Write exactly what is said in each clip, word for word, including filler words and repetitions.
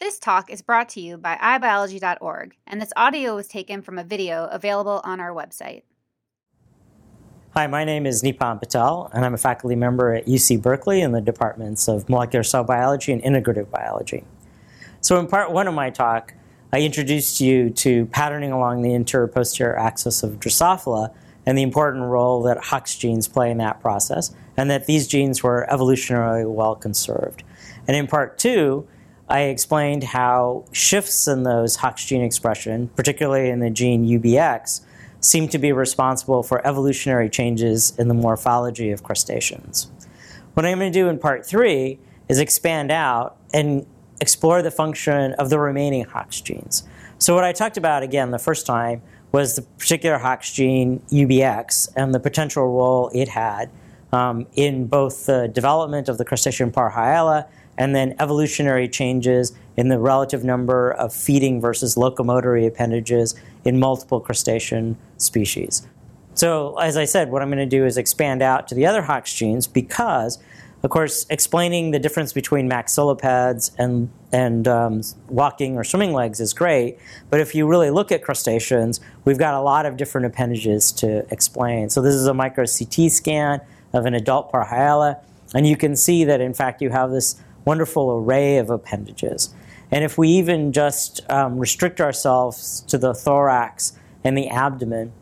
This talk is brought to you by i biology dot org, and this audio was taken from a video available on our website. Hi, my name is Nipam Patel, and I'm a faculty member at U C Berkeley in the departments of molecular cell biology and integrative biology. So in part one of my talk, I introduced you to patterning along the anterior-posterior axis of Drosophila and the important role that Hox genes play in that process, and that these genes were evolutionarily well conserved. And in part two, I explained how shifts in those Hox gene expression, particularly in the gene U B X, seem to be responsible for evolutionary changes in the morphology of crustaceans. What I'm going to do in part three is expand out and explore the function of the remaining Hox genes. So what I talked about, again, the first time was the particular Hox gene U B X and the potential role it had um, in both the development of the crustacean Parhyale and then evolutionary changes in the relative number of feeding versus locomotory appendages in multiple crustacean species. So as I said, what I'm going to do is expand out to the other Hox genes because, of course, explaining the difference between maxillipeds and, and um, walking or swimming legs is great, but if you really look at crustaceans, we've got a lot of different appendages to explain. So this is a micro-C T scan of an adult Parhyale, and you can see that, in fact, you have this wonderful array of appendages. And if we even just um, restrict ourselves to the thorax and the abdomen,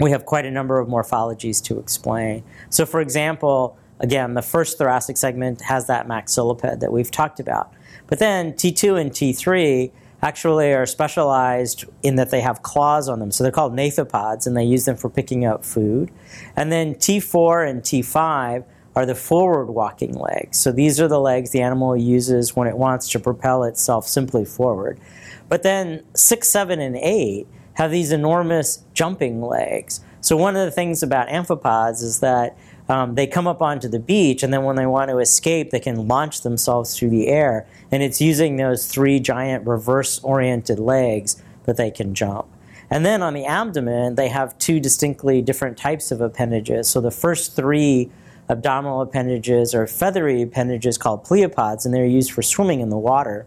we have quite a number of morphologies to explain. So for example, again, the first thoracic segment has that maxilliped that we've talked about. But then T two and T three actually are specialized in that they have claws on them. So they're called nathopods, and they use them for picking up food. And then T four and T five are the forward-walking legs. So these are the legs the animal uses when it wants to propel itself simply forward. But then six, seven, and eight have these enormous jumping legs. So one of the things about amphipods is that um, they come up onto the beach, and then when they want to escape, they can launch themselves through the air. And it's using those three giant reverse-oriented legs that they can jump. And then on the abdomen, they have two distinctly different types of appendages. So the first three abdominal appendages or feathery appendages called pleopods, and they're used for swimming in the water.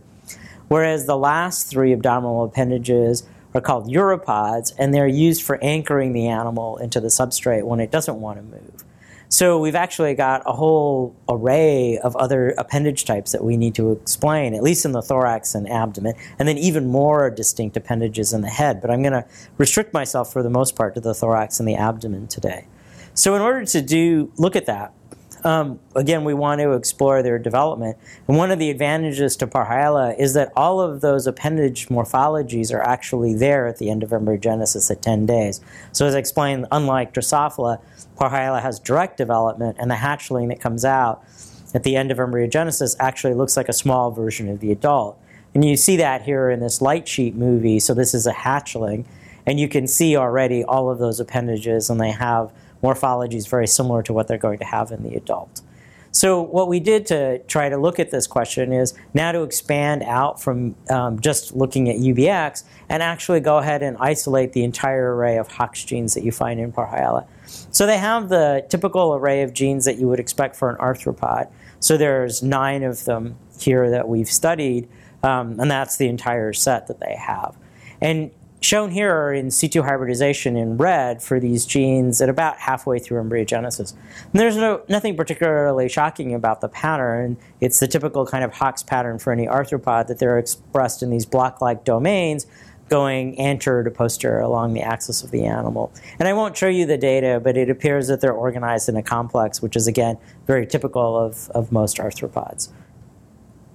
Whereas the last three abdominal appendages are called uropods, and they're used for anchoring the animal into the substrate when it doesn't want to move. So we've actually got a whole array of other appendage types that we need to explain, at least in the thorax and abdomen, and then even more distinct appendages in the head. But I'm going to restrict myself for the most part to the thorax and the abdomen today. So in order to do look at that, um, again, we want to explore their development. And one of the advantages to Parhyale is that all of those appendage morphologies are actually there at the end of embryogenesis at ten days. So as I explained, unlike Drosophila, Parhyale has direct development, and the hatchling that comes out at the end of embryogenesis actually looks like a small version of the adult. And you see that here in this light sheet movie. So this is a hatchling, and you can see already all of those appendages, and they have morphology is very similar to what they're going to have in the adult. So what we did to try to look at this question is now to expand out from um, just looking at U B X and actually go ahead and isolate the entire array of Hox genes that you find in Parhyale. So they have the typical array of genes that you would expect for an arthropod. So there's nine of them here that we've studied, um, and that's the entire set that they have. And shown here are in situ hybridization in red for these genes at about halfway through embryogenesis. And there's no, nothing particularly shocking about the pattern. It's the typical kind of Hox pattern for any arthropod that they're expressed in these block-like domains going anterior to posterior along the axis of the animal. And I won't show you the data, but it appears that they're organized in a complex, which is, again, very typical of, of most arthropods.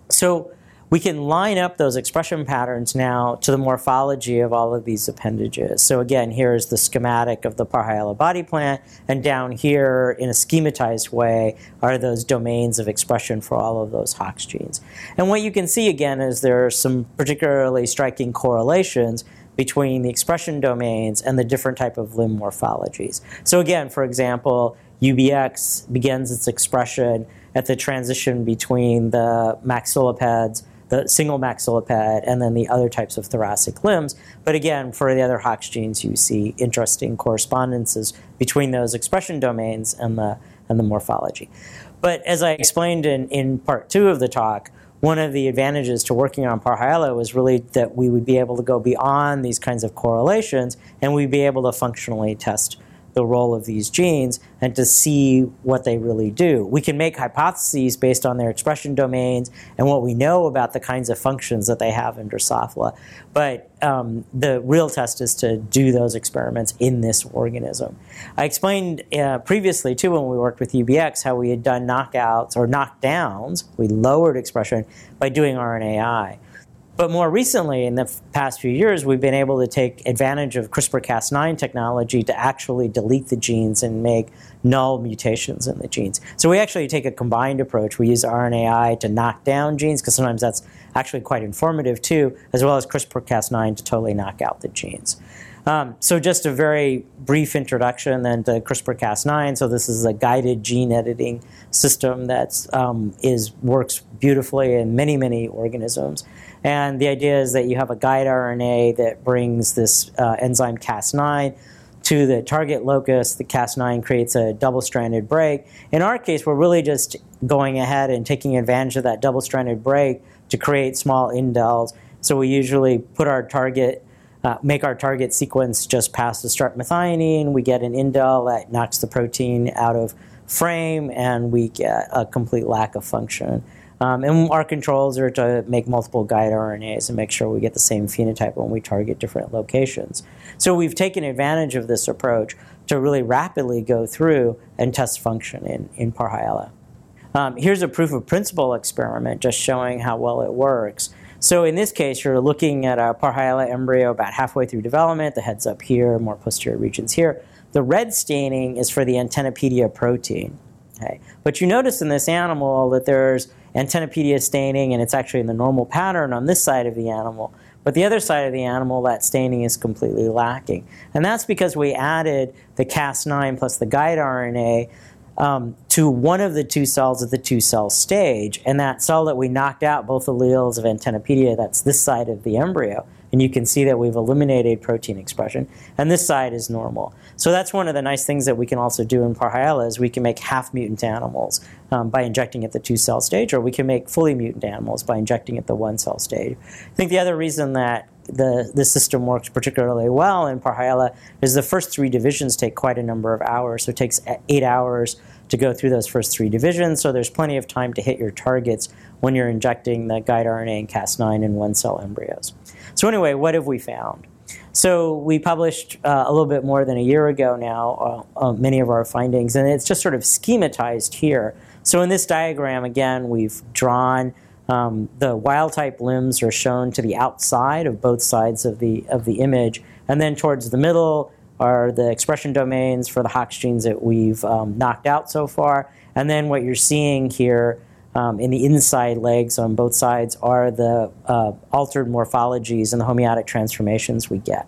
So we can line up those expression patterns now to the morphology of all of these appendages. So again, here is the schematic of the Parhyale body plan, and down here in a schematized way are those domains of expression for all of those Hox genes. And what you can see again is there are some particularly striking correlations between the expression domains and the different type of limb morphologies. So again, for example, U B X begins its expression at the transition between the maxillipeds, the single maxilliped, and then the other types of thoracic limbs. But again, for the other Hox genes, you see interesting correspondences between those expression domains and the and the morphology. But as I explained in, in part two of the talk, one of the advantages to working on Parhyale was really that we would be able to go beyond these kinds of correlations, and we'd be able to functionally test the role of these genes and to see what they really do. We can make hypotheses based on their expression domains and what we know about the kinds of functions that they have in Drosophila, but um, the real test is to do those experiments in this organism. I explained uh, previously too, when we worked with U B X, how we had done knockouts or knockdowns. We lowered expression by doing R N A i. But more recently, in the past few years, we've been able to take advantage of CRISPR Cas nine technology to actually delete the genes and make null mutations in the genes. So we actually take a combined approach. We use R N A i to knock down genes, because sometimes that's actually quite informative too, as well as CRISPR Cas nine to totally knock out the genes. Um, so just a very brief introduction then to CRISPR Cas nine. So this is a guided gene editing system that um, is works beautifully in many, many organisms. And the idea is that you have a guide R N A that brings this uh, enzyme Cas nine to the target locus. The Cas nine creates a double-stranded break. In our case, we're really just going ahead and taking advantage of that double-stranded break to create small indels. So we usually put our target, uh, make our target sequence just past the start methionine. We get an indel that knocks the protein out of frame, and we get a complete lack of function. Um, and our controls are to make multiple guide R N As and make sure we get the same phenotype when we target different locations. So we've taken advantage of this approach to really rapidly go through and test function in, in Parhyale. Um, here's a proof of principle experiment just showing how well it works. So in this case, you're looking at a Parhyale embryo about halfway through development. The head's up here, more posterior regions here. The red staining is for the Antennapedia protein. Okay. But you notice in this animal that there's Antennapedia staining, and it's actually in the normal pattern on this side of the animal. But the other side of the animal, that staining is completely lacking. And that's because we added the Cas nine plus the guide R N A um, to one of the two cells at the two-cell stage. And that cell that we knocked out, both alleles of Antennapedia, that's this side of the embryo. And you can see that we've eliminated protein expression. And this side is normal. So that's one of the nice things that we can also do in Parhyale is we can make half-mutant animals um, by injecting at the two-cell stage, or we can make fully mutant animals by injecting at the one-cell stage. I think the other reason that the, the system works particularly well in Parhyale is the first three divisions take quite a number of hours. So it takes eight hours to go through those first three divisions. So there's plenty of time to hit your targets when you're injecting the guide R N A and Cas nine in one-cell embryos. So anyway, what have we found? So we published uh, a little bit more than a year ago now uh, uh, many of our findings, and it's just sort of schematized here. So in this diagram, again, we've drawn um, the wild-type limbs are shown to the outside of both sides of the of the image, and then towards the middle are the expression domains for the Hox genes that we've um, knocked out so far, and then what you're seeing here Um, in the inside legs on both sides are the uh, altered morphologies and the homeotic transformations we get.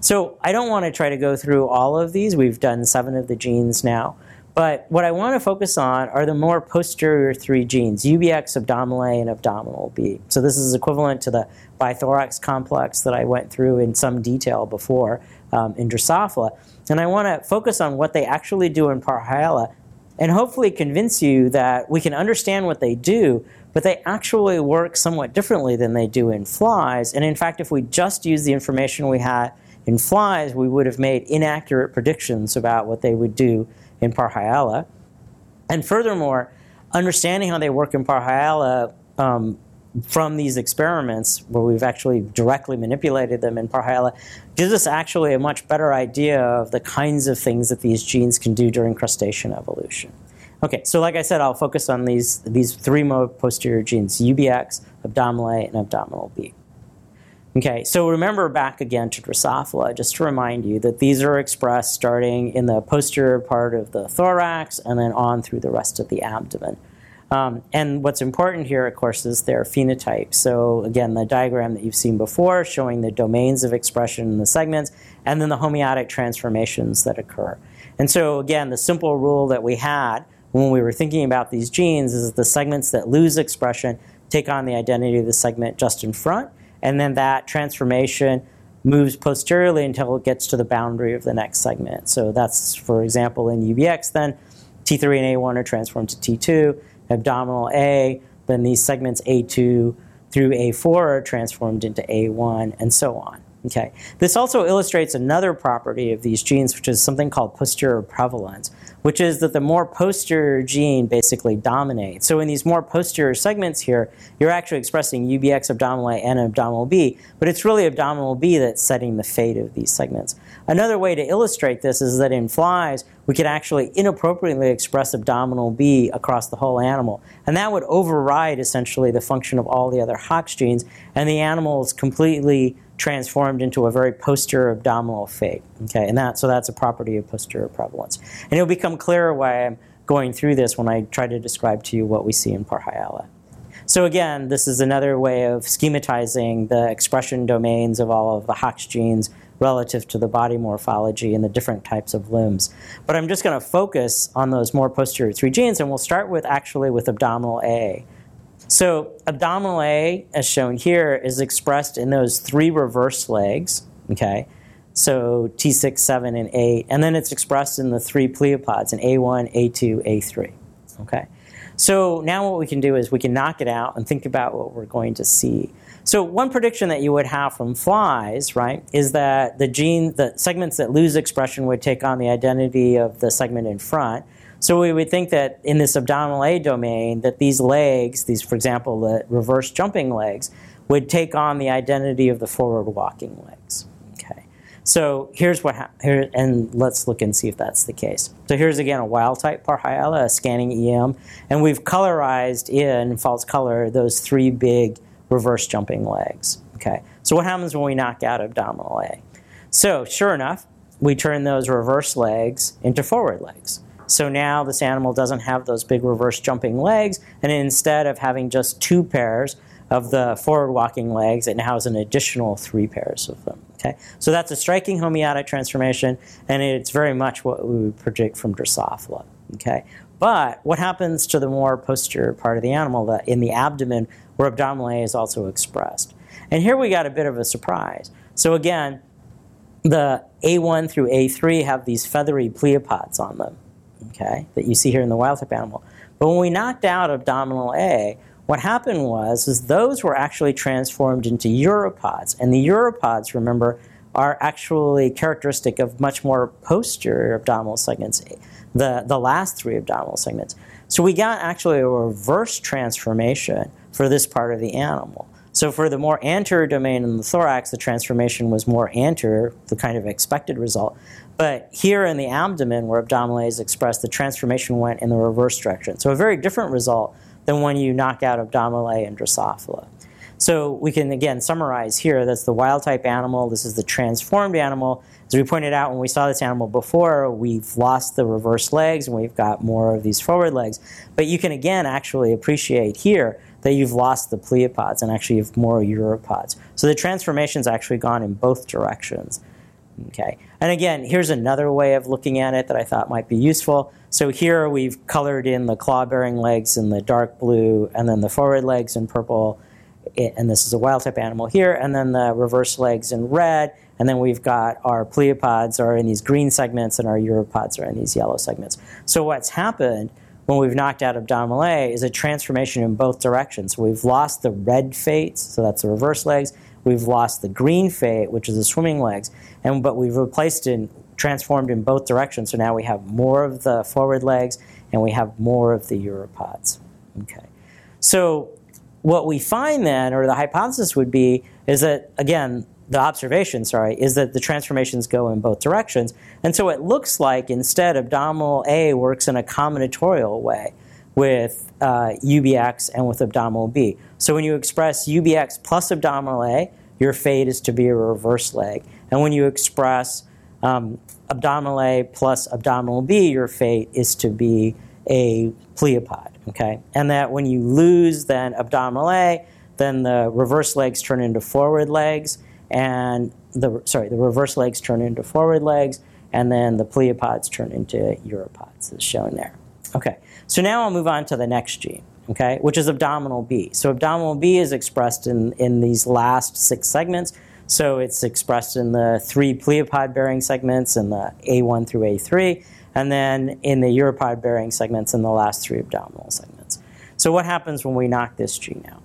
So I don't want to try to go through all of these. We've done seven of the genes now. But what I want to focus on are the more posterior three genes, U B X, abdominal A, and abdominal B. So this is equivalent to the bithorax complex that I went through in some detail before um, in Drosophila. And I want to focus on what they actually do in Parhyale, and hopefully convince you that we can understand what they do, but they actually work somewhat differently than they do in flies. And in fact, if we just used the information we had in flies, we would have made inaccurate predictions about what they would do in Parhyale. And furthermore, understanding how they work in Parhyale um, from these experiments, where we've actually directly manipulated them in Parhyale, gives us actually a much better idea of the kinds of things that these genes can do during crustacean evolution. Okay, so like I said, I'll focus on these, these three more posterior genes, U B X, abdominal A, and abdominal B. Okay, so remember back again to Drosophila, just to remind you that these are expressed starting in the posterior part of the thorax and then on through the rest of the abdomen. Um, and what's important here, of course, is their phenotype. So again, the diagram that you've seen before showing the domains of expression in the segments and then the homeotic transformations that occur. And so again, the simple rule that we had when we were thinking about these genes is that the segments that lose expression take on the identity of the segment just in front, and then that transformation moves posteriorly until it gets to the boundary of the next segment. So that's, for example, in U B X then, T three and A one are transformed to T two. Abdominal A, Then these segments A two through A four are transformed into A one, and so on. Okay. This also illustrates another property of these genes, which is something called posterior prevalence, which is that the more posterior gene basically dominates. So in these more posterior segments here, you're actually expressing U B X, abdominal A, and abdominal B, but it's really abdominal B that's setting the fate of these segments. Another way to illustrate this is that in flies, we could actually inappropriately express abdominal B across the whole animal. And that would override, essentially, the function of all the other Hox genes, and the animal is completely transformed into a very posterior abdominal fate. Okay, and that so that's a property of posterior prevalence. And it'll become clearer why I'm going through this when I try to describe to you what we see in Parhyale. So again, this is another way of schematizing the expression domains of all of the Hox genes relative to the body morphology and the different types of limbs. But I'm just going to focus on those more posterior three genes, and we'll start with actually with abdominal A. So abdominal A, as shown here, is expressed in those three reverse legs, okay? So T six, seven, and eight, and then it's expressed in the three pleopods, in A one, A two, A three, okay? So now what we can do is we can knock it out and think about what we're going to see. So one prediction that you would have from flies, right, is that the gene, the segments that lose expression would take on the identity of the segment in front. So we would think that in this abdominal A domain, that these legs, these, for example, the reverse jumping legs, would take on the identity of the forward walking legs. Okay. So here's what, ha- here, and let's look and see if that's the case. So here's again a wild type Parhyale, a scanning E M, and we've colorized in false color those three big reverse jumping legs. Okay. So what happens when we knock out abdominal A? So sure enough, we turn those reverse legs into forward legs. So now this animal doesn't have those big reverse jumping legs, and instead of having just two pairs of the forward walking legs, it now has an additional three pairs of them. Okay, so that's a striking homeotic transformation, and it's very much what we would predict from Drosophila. Okay, but what happens to the more posterior part of the animal, the, in the abdomen, where abdominal A is also expressed? And here we got a bit of a surprise. So again, the A one through A three have these feathery pleopods on them. Okay, that you see here in the wild type animal. But when we knocked out abdominal A, what happened was is those were actually transformed into uropods. And the uropods, remember, are actually characteristic of much more posterior abdominal segments, the, the last three abdominal segments. So we got actually a reverse transformation for this part of the animal. So for the more anterior domain in the thorax, the transformation was more anterior, the kind of expected result. But here in the abdomen, where abdominal A is expressed, the transformation went in the reverse direction. So a very different result than when you knock out abdominal A in Drosophila. So we can, again, summarize here. That's the wild-type animal. This is the transformed animal. As we pointed out, when we saw this animal before, we've lost the reverse legs, and we've got more of these forward legs. But you can, again, actually appreciate here that you've lost the pleopods and actually you have more uropods. So the transformation's actually gone in both directions. Okay. And again, here's another way of looking at it that I thought might be useful. So here we've colored in the claw-bearing legs in the dark blue, and then the forward legs in purple, and this is a wild-type animal here, and then the reverse legs in red, and then we've got our pleopods are in these green segments and our uropods are in these yellow segments. So what's happened when we've knocked out abdominal A is a transformation in both directions. So we've lost the red fates, so that's the reverse legs. We've lost the green fate, which is the swimming legs, and but we've replaced and transformed in both directions. So now we have more of the forward legs, and we have more of the uropods. Okay, so what we find then, or the hypothesis would be, is that again, the observation, sorry, is that the transformations go in both directions, and so it looks like instead abdominal A works in a combinatorial way with uh, U B X and with abdominal B. So when you express U B X plus abdominal A, your fate is to be a reverse leg. And when you express um, abdominal A plus abdominal B, your fate is to be a pleiopod. Okay? And that when you lose then abdominal A, then the reverse legs turn into forward legs, and the sorry, the reverse legs turn into forward legs, and then the pleiopods turn into uropods, as shown there. Okay, so now I'll move on to the next gene, okay, which is abdominal B. So abdominal B is expressed in, in these last six segments. So it's expressed in the three pleopod-bearing segments in the A one through A three, and then in the uropod-bearing segments in the last three abdominal segments. So what happens when we knock this gene out?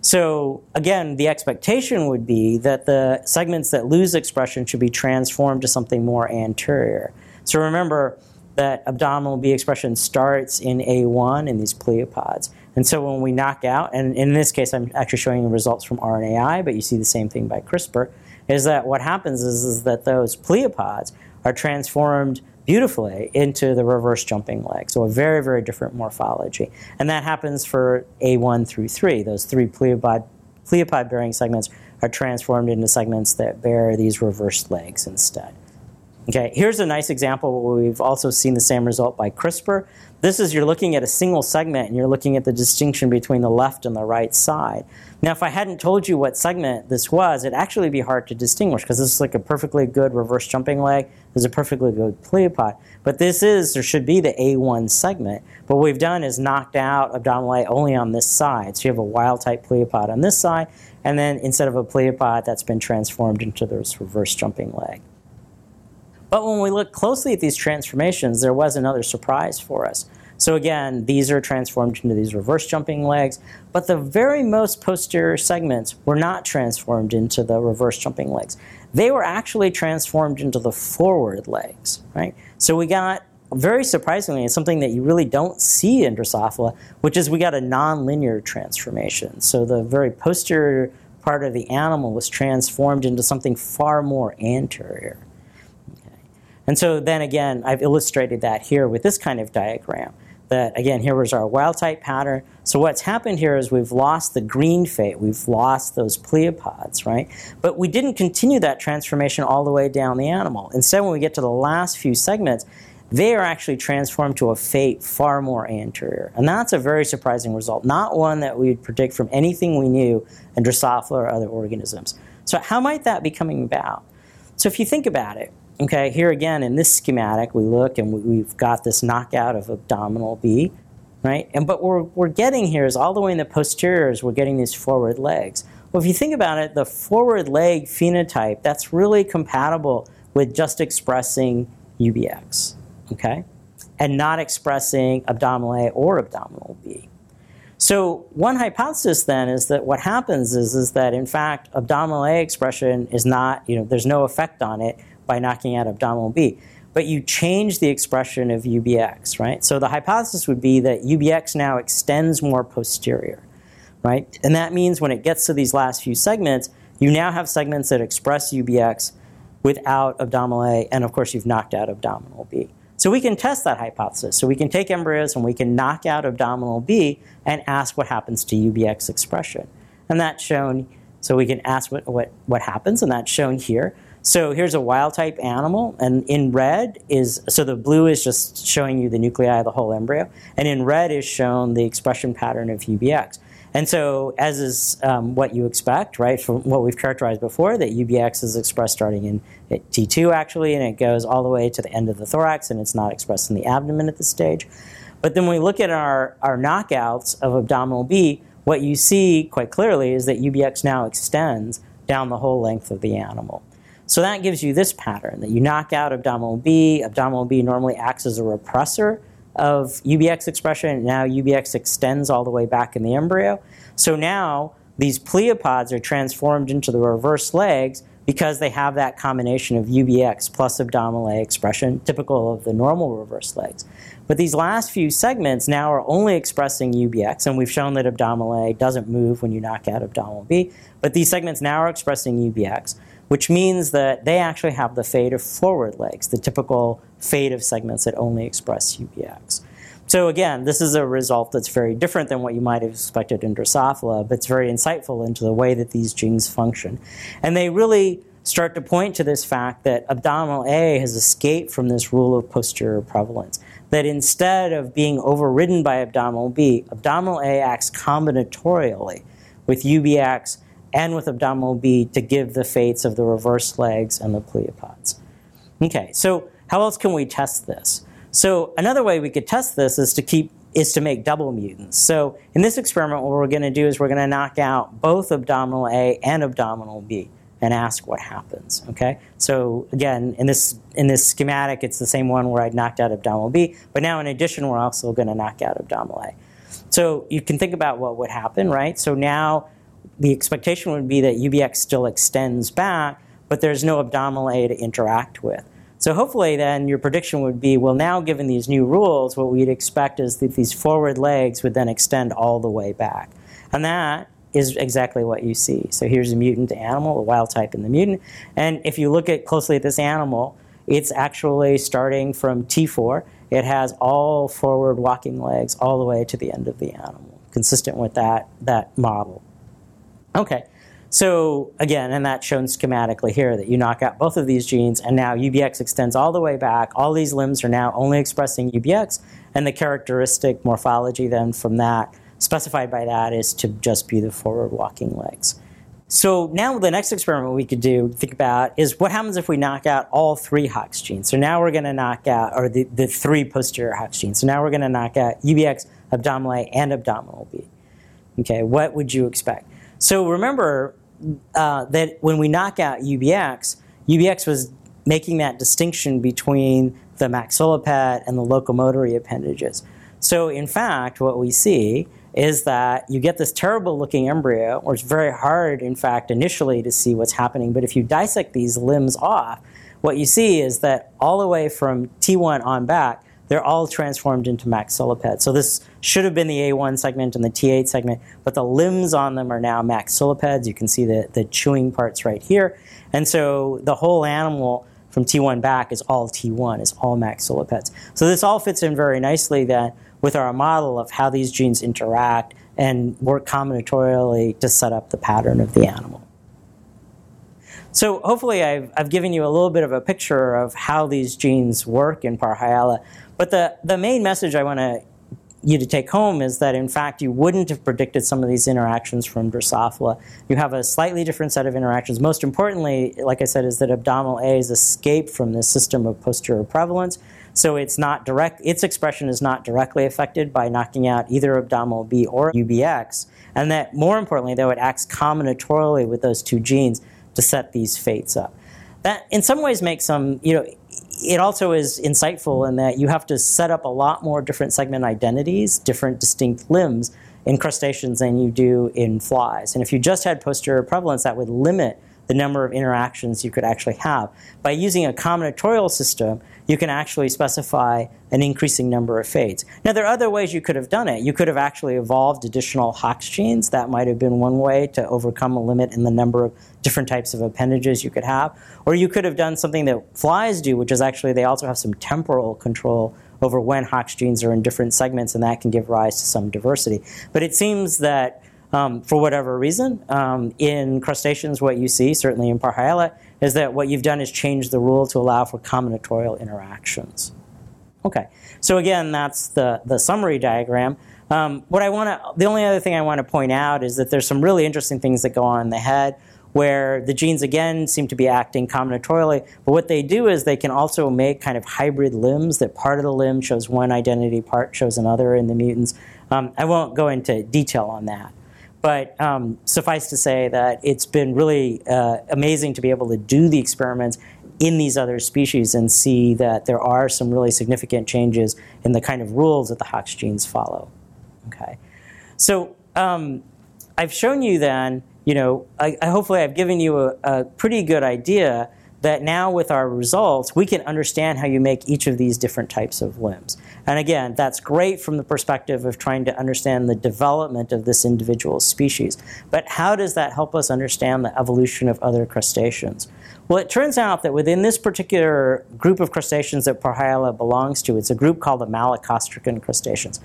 So again, the expectation would be that the segments that lose expression should be transformed to something more anterior. So remember that abdominal B expression starts in A one in these pleopods. And so when we knock out, and in this case I'm actually showing you results from R N A i, but you see the same thing by CRISPR, is that what happens is, is that those pleopods are transformed beautifully into the reverse jumping leg. So a very, very different morphology. And that happens for A one through three. Those three pleopod, pleopod-bearing segments are transformed into segments that bear these reversed legs instead. Okay, here's a nice example where we've also seen the same result by CRISPR. This is you're looking at a single segment and you're looking at the distinction between the left and the right side. Now, if I hadn't told you what segment this was, it'd actually be hard to distinguish because this is like a perfectly good reverse jumping leg. There's a perfectly good pleopod. But this is, or should be, the A one segment. But what we've done is knocked out abdominal A only on this side. So you have a wild-type pleopod on this side, and then instead of a pleopod, that's been transformed into this reverse jumping leg. But when we look closely at these transformations, there was another surprise for us. So again, these are transformed into these reverse jumping legs, but the very most posterior segments were not transformed into the reverse jumping legs. They were actually transformed into the forward legs, right? So we got, very surprisingly, it's something that you really don't see in Drosophila, which is we got a non-linear transformation. So the very posterior part of the animal was transformed into something far more anterior. And so then again, I've illustrated that here with this kind of diagram. That again, here was our wild-type pattern. So what's happened here is we've lost the green fate. We've lost those pleopods, right? But we didn't continue that transformation all the way down the animal. Instead, when we get to the last few segments, they are actually transformed to a fate far more anterior. And that's a very surprising result, not one that we would predict from anything we knew in Drosophila or other organisms. So how might that be coming about? So if you think about it, okay, here again in this schematic, we look and we've got this knockout of abdominal B, right? And but what we're, we're getting here is all the way in the posteriors, we're getting these forward legs. Well, if you think about it, the forward leg phenotype, that's really compatible with just expressing U B X, okay? And not expressing abdominal A or abdominal B. So one hypothesis then is that what happens is, is that in fact, abdominal A expression is not, you know, there's no effect on it by knocking out abdominal B, but you change the expression of U B X, right? So the hypothesis would be that U B X now extends more posterior, right? And that means when it gets to these last few segments, you now have segments that express U B X without abdominal A, and of course you've knocked out abdominal B. So we can test that hypothesis. So we can take embryos and we can knock out abdominal B and ask what happens to U B X expression. And that's shown, so we can ask what, what, what happens, and that's shown here. So here's a wild-type animal, and in red is, so the blue is just showing you the nuclei of the whole embryo, and in red is shown the expression pattern of U B X. And so, as is um, what you expect, right, from what we've characterized before, that U B X is expressed starting in at T two, actually, and it goes all the way to the end of the thorax, and it's not expressed in the abdomen at this stage. But then when we look at our, our knockouts of abdominal B, what you see quite clearly is that U B X now extends down the whole length of the animal. So that gives you this pattern, that you knock out abdominal B. Abdominal B normally acts as a repressor of U B X expression, and now U B X extends all the way back in the embryo. So now these pleopods are transformed into the reverse legs because they have that combination of U B X plus abdominal A expression, typical of the normal reverse legs. But these last few segments now are only expressing U B X, and we've shown that abdominal A doesn't move when you knock out abdominal B, but these segments now are expressing U B X, which means that they actually have the fate of forward legs, the typical fate of segments that only express U B X. So again, this is a result that's very different than what you might have expected in Drosophila, but it's very insightful into the way that these genes function. And they really start to point to this fact that abdominal A has escaped from this rule of posterior prevalence, that instead of being overridden by abdominal B, abdominal A acts combinatorially with U B X and with abdominal B to give the fates of the reverse legs and the pleopods. Okay, so how else can we test this? So another way we could test this is to keep is to make double mutants. So in this experiment, what we're going to do is we're going to knock out both abdominal A and abdominal B and ask what happens. Okay, so again, in this in this schematic, it's the same one where I knocked out abdominal B, but now in addition, we're also going to knock out abdominal A. So you can think about what would happen, right? So now the expectation would be that U B X still extends back, but there's no abdominal A to interact with. So hopefully then your prediction would be, well, now given these new rules, what we'd expect is that these forward legs would then extend all the way back. And that is exactly what you see. So here's a mutant animal, a wild type in the mutant. And if you look at closely at this animal, it's actually starting from T four. It has all forward walking legs all the way to the end of the animal, consistent with that, that model. Okay, so again, and that's shown schematically here, that you knock out both of these genes, and now U B X extends all the way back. All these limbs are now only expressing U B X, and the characteristic morphology then from that specified by that is to just be the forward walking legs. So now the next experiment we could do, think about, is what happens if we knock out all three Hox genes. So now we're going to knock out, or the, the three posterior Hox genes. So now we're going to knock out U B X, abdominal A, and abdominal B. Okay, what would you expect? So remember uh, that when we knock out U B X, U B X was making that distinction between the maxilliped and the locomotory appendages. So in fact, what we see is that you get this terrible-looking embryo, or it's very hard, in fact, initially to see what's happening. But if you dissect these limbs off, what you see is that all the way from T one on back, they're all transformed into maxillipeds. So this should have been the A one segment and the T eight segment, but the limbs on them are now maxillipeds. You can see the, the chewing parts right here. And so the whole animal from T one back is all T one, is all maxillipeds. So this all fits in very nicely then with our model of how these genes interact and work combinatorially to set up the pattern of the animal. So hopefully I've, I've given you a little bit of a picture of how these genes work in Parhyale. But the, the main message I want to, you to take home is that, in fact, you wouldn't have predicted some of these interactions from Drosophila. You have a slightly different set of interactions. Most importantly, like I said, is that abdominal A is escaped from this system of posterior prevalence. So it's not direct, its expression is not directly affected by knocking out either abdominal B or U B X. And that, more importantly, though, it acts combinatorially with those two genes to set these fates up. That, in some ways, makes some, you know, it also is insightful in that you have to set up a lot more different segment identities, different distinct limbs in crustaceans than you do in flies. And if you just had posterior prevalence, that would limit the number of interactions you could actually have. By using a combinatorial system, you can actually specify an increasing number of fates. Now, there are other ways you could have done it. You could have actually evolved additional Hox genes. That might have been one way to overcome a limit in the number of different types of appendages you could have. Or you could have done something that flies do, which is actually they also have some temporal control over when Hox genes are in different segments, and that can give rise to some diversity. But it seems that Um, for whatever reason, um, in crustaceans, what you see, certainly in Parhyale, is that what you've done is change the rule to allow for combinatorial interactions. Okay, so again, that's the, the summary diagram. Um, what I want to, the only other thing I want to point out is that there's some really interesting things that go on in the head, where the genes, again, seem to be acting combinatorially. But what they do is they can also make kind of hybrid limbs, that part of the limb shows one identity, part shows another in the mutants. Um, I won't go into detail on that. But um, suffice to say that it's been really uh, amazing to be able to do the experiments in these other species and see that there are some really significant changes in the kind of rules that the Hox genes follow. Okay, so um, I've shown you then, you know, I, I hopefully I've given you a, a pretty good idea that now with our results, we can understand how you make each of these different types of limbs. And again, that's great from the perspective of trying to understand the development of this individual species. But how does that help us understand the evolution of other crustaceans? Well, it turns out that within this particular group of crustaceans that Parhyale belongs to, it's a group called the Malacostracan crustaceans.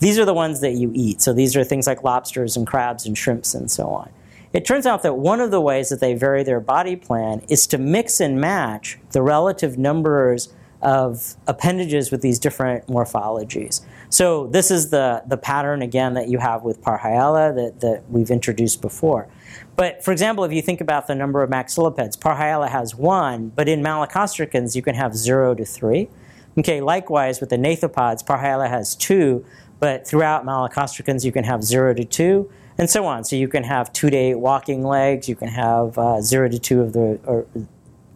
These are the ones that you eat. So these are things like lobsters and crabs and shrimps and so on. It turns out that one of the ways that they vary their body plan is to mix and match the relative numbers of appendages with these different morphologies. So this is the, the pattern, again, that you have with Parhyale that, that we've introduced before. But, for example, if you think about the number of maxillipeds, Parhyale has one, but in Malacostracans you can have zero to three. Okay, likewise, with the nathopods, Parhyale has two, but throughout Malacostracans you can have zero to two. And so on. So you can have two to eight walking legs. You can have uh, zero to two of the, or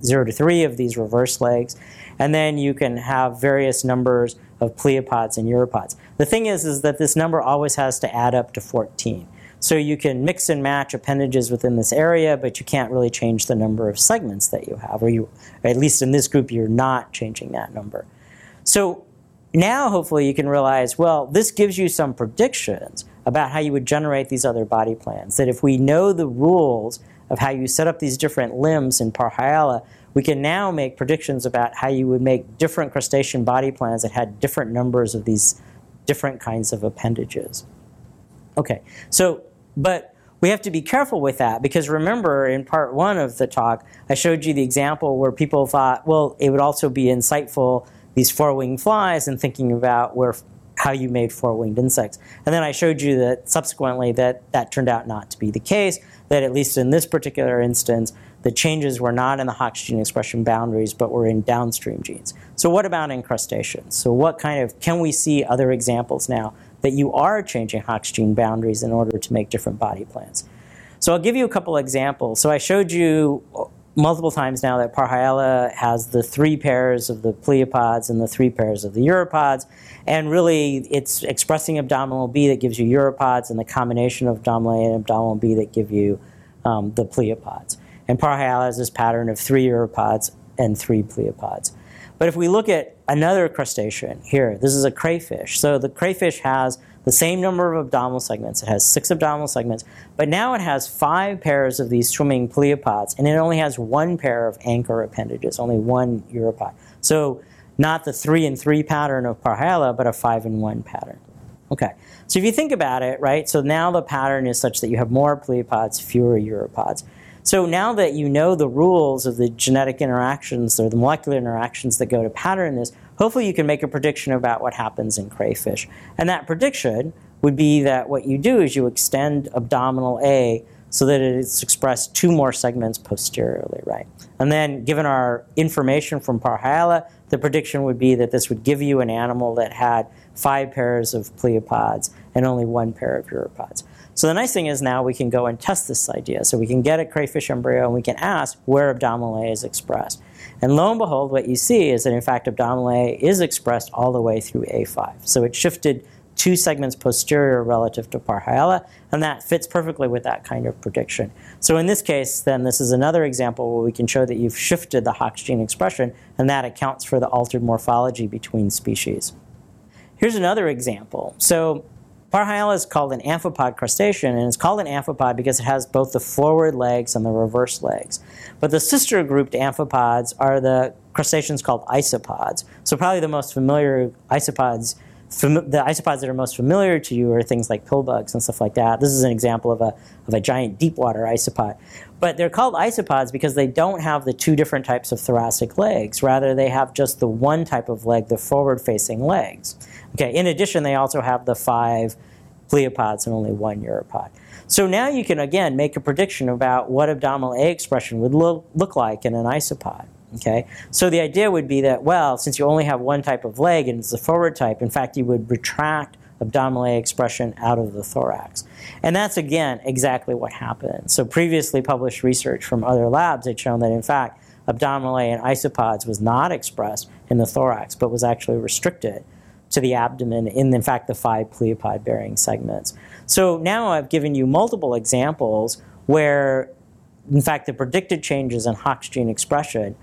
zero to three of these reverse legs, and then you can have various numbers of pleopods and uropods. The thing is, is that this number always has to add up to fourteen. So you can mix and match appendages within this area, but you can't really change the number of segments that you have, or you, or at least in this group, you're not changing that number. So now, hopefully, you can realize, well, this gives you some predictions about how you would generate these other body plans, that if we know the rules of how you set up these different limbs in Parhyale, we can now make predictions about how you would make different crustacean body plans that had different numbers of these different kinds of appendages. Okay, so, but we have to be careful with that, because remember, in part one of the talk, I showed you the example where people thought, well, it would also be insightful, these four-winged flies, and thinking about where how you made four-winged insects. And then I showed you that subsequently that that turned out not to be the case, that at least in this particular instance, the changes were not in the Hox gene expression boundaries, but were in downstream genes. So what about in crustaceans? So what kind of, can we see other examples now that you are changing Hox gene boundaries in order to make different body plans? So I'll give you a couple examples. So I showed you multiple times now that Parhyale has the three pairs of the pleopods and the three pairs of the uropods, and really it's expressing abdominal B that gives you uropods, and the combination of abdominal A and abdominal B that give you um, the pleopods. And Parhyale has this pattern of three uropods and three pleopods. But if we look at another crustacean here, this is a crayfish. So the crayfish has the same number of abdominal segments. It has six abdominal segments, but now it has five pairs of these swimming pleopods, and it only has one pair of anchor appendages, only one uropod. So not the three and three pattern of Parhyale, but a five and one pattern. Okay, so if you think about it, right, so now the pattern is such that you have more pleopods, fewer uropods. So now that you know the rules of the genetic interactions or the molecular interactions that go to pattern this, hopefully you can make a prediction about what happens in crayfish. And that prediction would be that what you do is you extend abdominal A so that it's expressed two more segments posteriorly, right? And then given our information from Parhyale, the prediction would be that this would give you an animal that had five pairs of pleopods and only one pair of uropods. So the nice thing is now we can go and test this idea. So we can get a crayfish embryo and we can ask where abdominal A is expressed. And lo and behold, what you see is that in fact abdominal A is expressed all the way through A five. So it shifted two segments posterior relative to Parhyale, and that fits perfectly with that kind of prediction. So in this case, then, this is another example where we can show that you've shifted the Hox gene expression, and that accounts for the altered morphology between species. Here's another example. So Parhyale is called an amphipod crustacean, and it's called an amphipod because it has both the forward legs and the reverse legs. But the sister group to amphipods are the crustaceans called isopods. So probably the most familiar isopods, fam- the isopods that are most familiar to you are things like pill bugs and stuff like that. This is an example of a, of a giant deep water isopod. But they're called isopods because they don't have the two different types of thoracic legs. Rather, they have just the one type of leg, the forward-facing legs. Okay. In addition, they also have the five pleopods and only one uropod. So now you can, again, make a prediction about what abdominal A expression would lo- look like in an isopod. Okay. So the idea would be that, well, since you only have one type of leg and it's the forward type, in fact, you would retract abdominal A expression out of the thorax. And that's, again, exactly what happened. So previously published research from other labs had shown that, in fact, abdominal A in isopods was not expressed in the thorax, but was actually restricted to the abdomen in, in fact, the five pleopod-bearing segments. So now I've given you multiple examples where, in fact, the predicted changes in Hox gene expression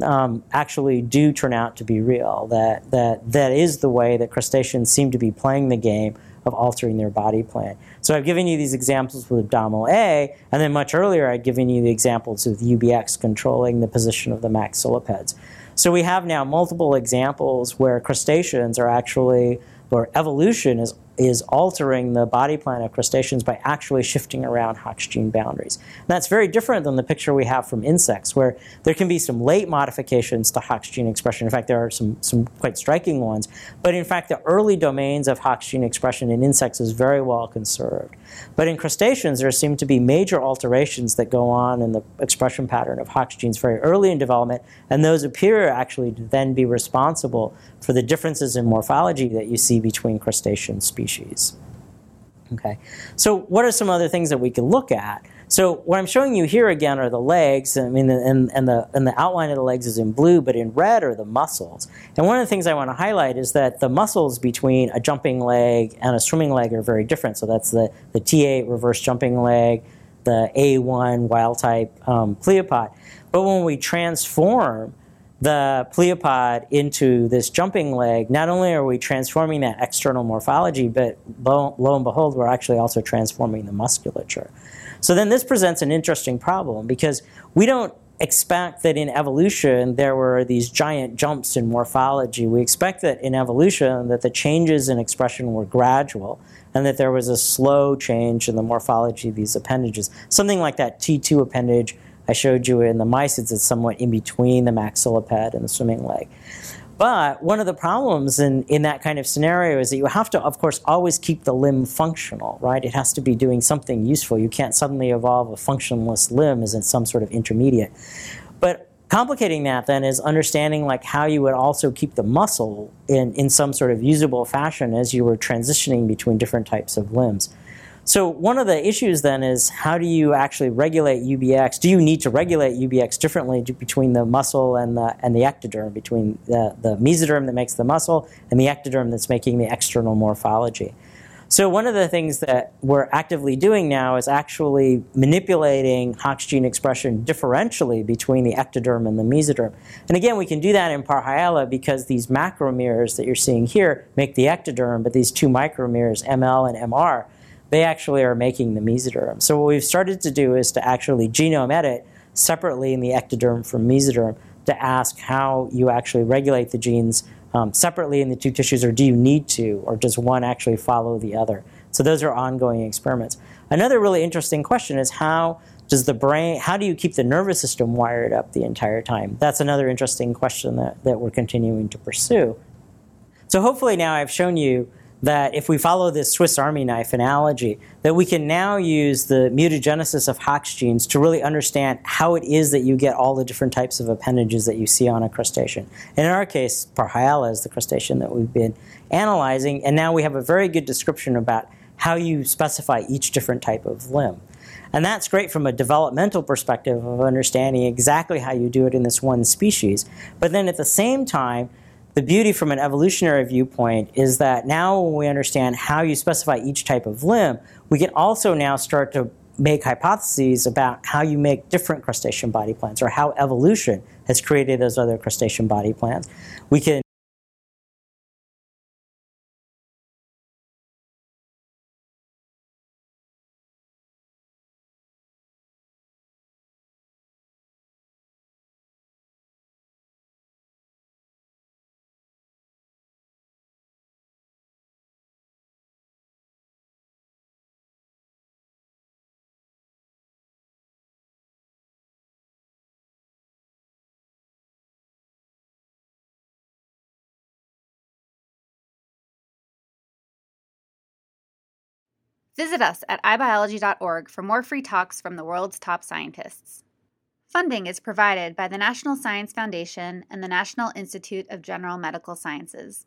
Um, actually do turn out to be real, that, that that is the way that crustaceans seem to be playing the game of altering their body plan. So I've given you these examples with abdominal A, and then much earlier I'd given you the examples with U B X controlling the position of the maxillipeds. So we have now multiple examples where crustaceans are actually, where evolution is is altering the body plan of crustaceans by actually shifting around Hox gene boundaries. And that's very different than the picture we have from insects, where there can be some late modifications to Hox gene expression. In fact, there are some, some quite striking ones. But in fact, the early domains of Hox gene expression in insects is very well conserved. But in crustaceans, there seem to be major alterations that go on in the expression pattern of Hox genes very early in development, and those appear actually to then be responsible for the differences in morphology that you see between crustacean species. Okay, so what are some other things that we can look at? So what I'm showing you here again are the legs. I mean, and, and, the, and the outline of the legs is in blue, but in red are the muscles. And one of the things I want to highlight is that the muscles between a jumping leg and a swimming leg are very different. So that's the, the T eight reverse jumping leg, the A one wild type um, pleopod. But when we transform the pleopod into this jumping leg, not only are we transforming that external morphology, but lo, lo and behold, we're actually also transforming the musculature. So then this presents an interesting problem, because we don't expect that in evolution there were these giant jumps in morphology. We expect that in evolution that the changes in expression were gradual and that there was a slow change in the morphology of these appendages. Something like that T two appendage I showed you in the mysids, it's somewhat in between the maxilliped and the swimming leg. But one of the problems in, in that kind of scenario is that you have to, of course, always keep the limb functional, right? It has to be doing something useful. You can't suddenly evolve a functionless limb as in some sort of intermediate. But complicating that then is understanding like how you would also keep the muscle in, in some sort of usable fashion as you were transitioning between different types of limbs. So one of the issues then is how do you actually regulate U B X? Do you need to regulate U B X differently between the muscle and the and the ectoderm, between the, the mesoderm that makes the muscle and the ectoderm that's making the external morphology? So one of the things that we're actively doing now is actually manipulating Hox gene expression differentially between the ectoderm and the mesoderm. And again, we can do that in Parhyale because these macromeres that you're seeing here make the ectoderm, but these two micromeres, M L and M R, they actually are making the mesoderm. So what we've started to do is to actually genome edit separately in the ectoderm from mesoderm to ask how you actually regulate the genes um, separately in the two tissues, or do you need to, or does one actually follow the other? So those are ongoing experiments. Another really interesting question is how does the brain, how do you keep the nervous system wired up the entire time? That's another interesting question that, that we're continuing to pursue. So hopefully now I've shown you that if we follow this Swiss Army knife analogy, that we can now use the mutagenesis of Hox genes to really understand how it is that you get all the different types of appendages that you see on a crustacean. And in our case, Parhyale is the crustacean that we've been analyzing, and now we have a very good description about how you specify each different type of limb. And that's great from a developmental perspective of understanding exactly how you do it in this one species. But then at the same time, the beauty from an evolutionary viewpoint is that now when we understand how you specify each type of limb, we can also now start to make hypotheses about how you make different crustacean body plans or how evolution has created those other crustacean body plans. We can visit us at i biology dot org for more free talks from the world's top scientists. Funding is provided by the National Science Foundation and the National Institute of General Medical Sciences.